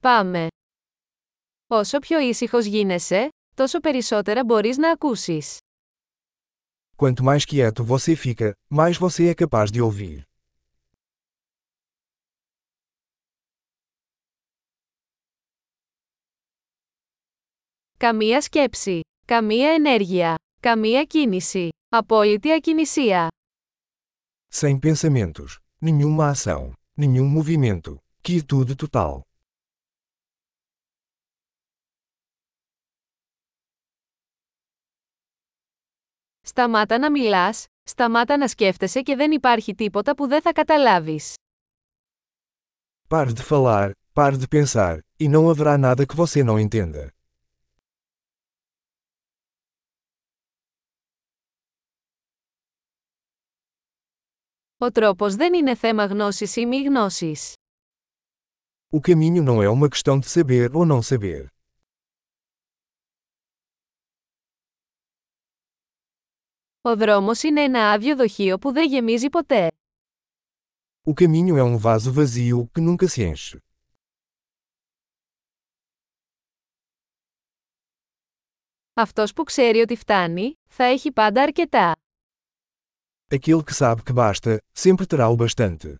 Πάμε. Όσο πιο ήσυχος γίνεσαι, τόσο περισσότερα μπορείς να ακούσεις. Quanto mais quieto você fica, mais você é capaz de ouvir. Καμία σκέψη, καμία ενέργεια, καμία κίνηση, απόλυτη ακινησία. Sem pensamentos, nenhuma ação, nenhum movimento, quietude total. Σταμάτα να μιλάς, σταμάτα να σκέφτεσαι και δεν υπάρχει τίποτα που δεν θα καταλάβεις. Pare de falar, pare de pensar, e não haverá nada que você não entenda. Ο τρόπος δεν είναι θέμα γνώσης ή μη γνώσης. O caminho não é uma questão de saber ou não saber. Ο δρόμος είναι ένα άδειο δοχείο που δεν γεμίζει ποτέ. O caminho é um vaso vazio que nunca se enche. Αυτός που ξέρει ότι φτάνει, θα έχει πάντα αρκετά. Aquele que sabe que basta, sempre terá o bastante.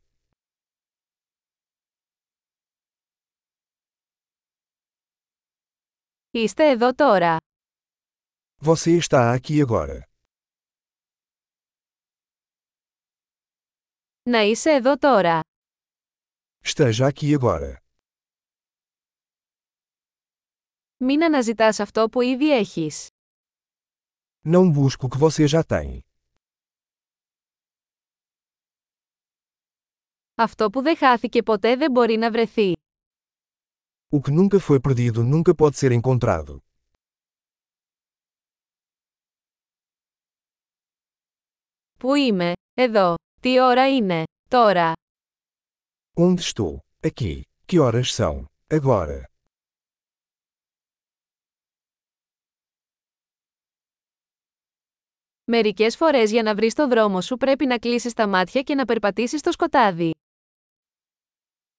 Είστε εδώ τώρα. Você está aqui agora. Να είσαι εδώ τώρα. Esteja aqui agora. Μην αναζητάς αυτό που ήδη έχεις. Não busco o que você já tem. Αυτό που δεν χάθηκε ποτέ δεν μπορεί να βρεθεί. O que nunca foi perdido nunca pode ser encontrado. Πού είμαι; Εδώ. Τι ώρα είναι; Τώρα. Onde estou; Aqui. Que horas são; Agora. Μερικές φορές για να βρεις το δρόμο σου πρέπει να κλείσεις τα μάτια και να περπατήσεις στο σκοτάδι.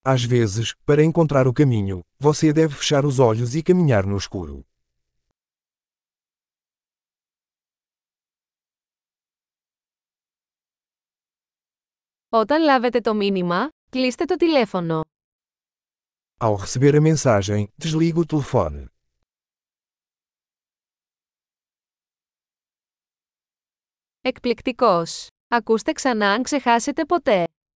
Às vezes, para encontrar o caminho, você deve fechar os olhos e caminhar no escuro. Όταν λάβετε το μήνυμα, κλείστε το τηλέφωνο. Ao receber a mensagem, desligue o telefone. Εκπληκτικός! Ακούστε ξανά αν ξεχάσετε ποτέ.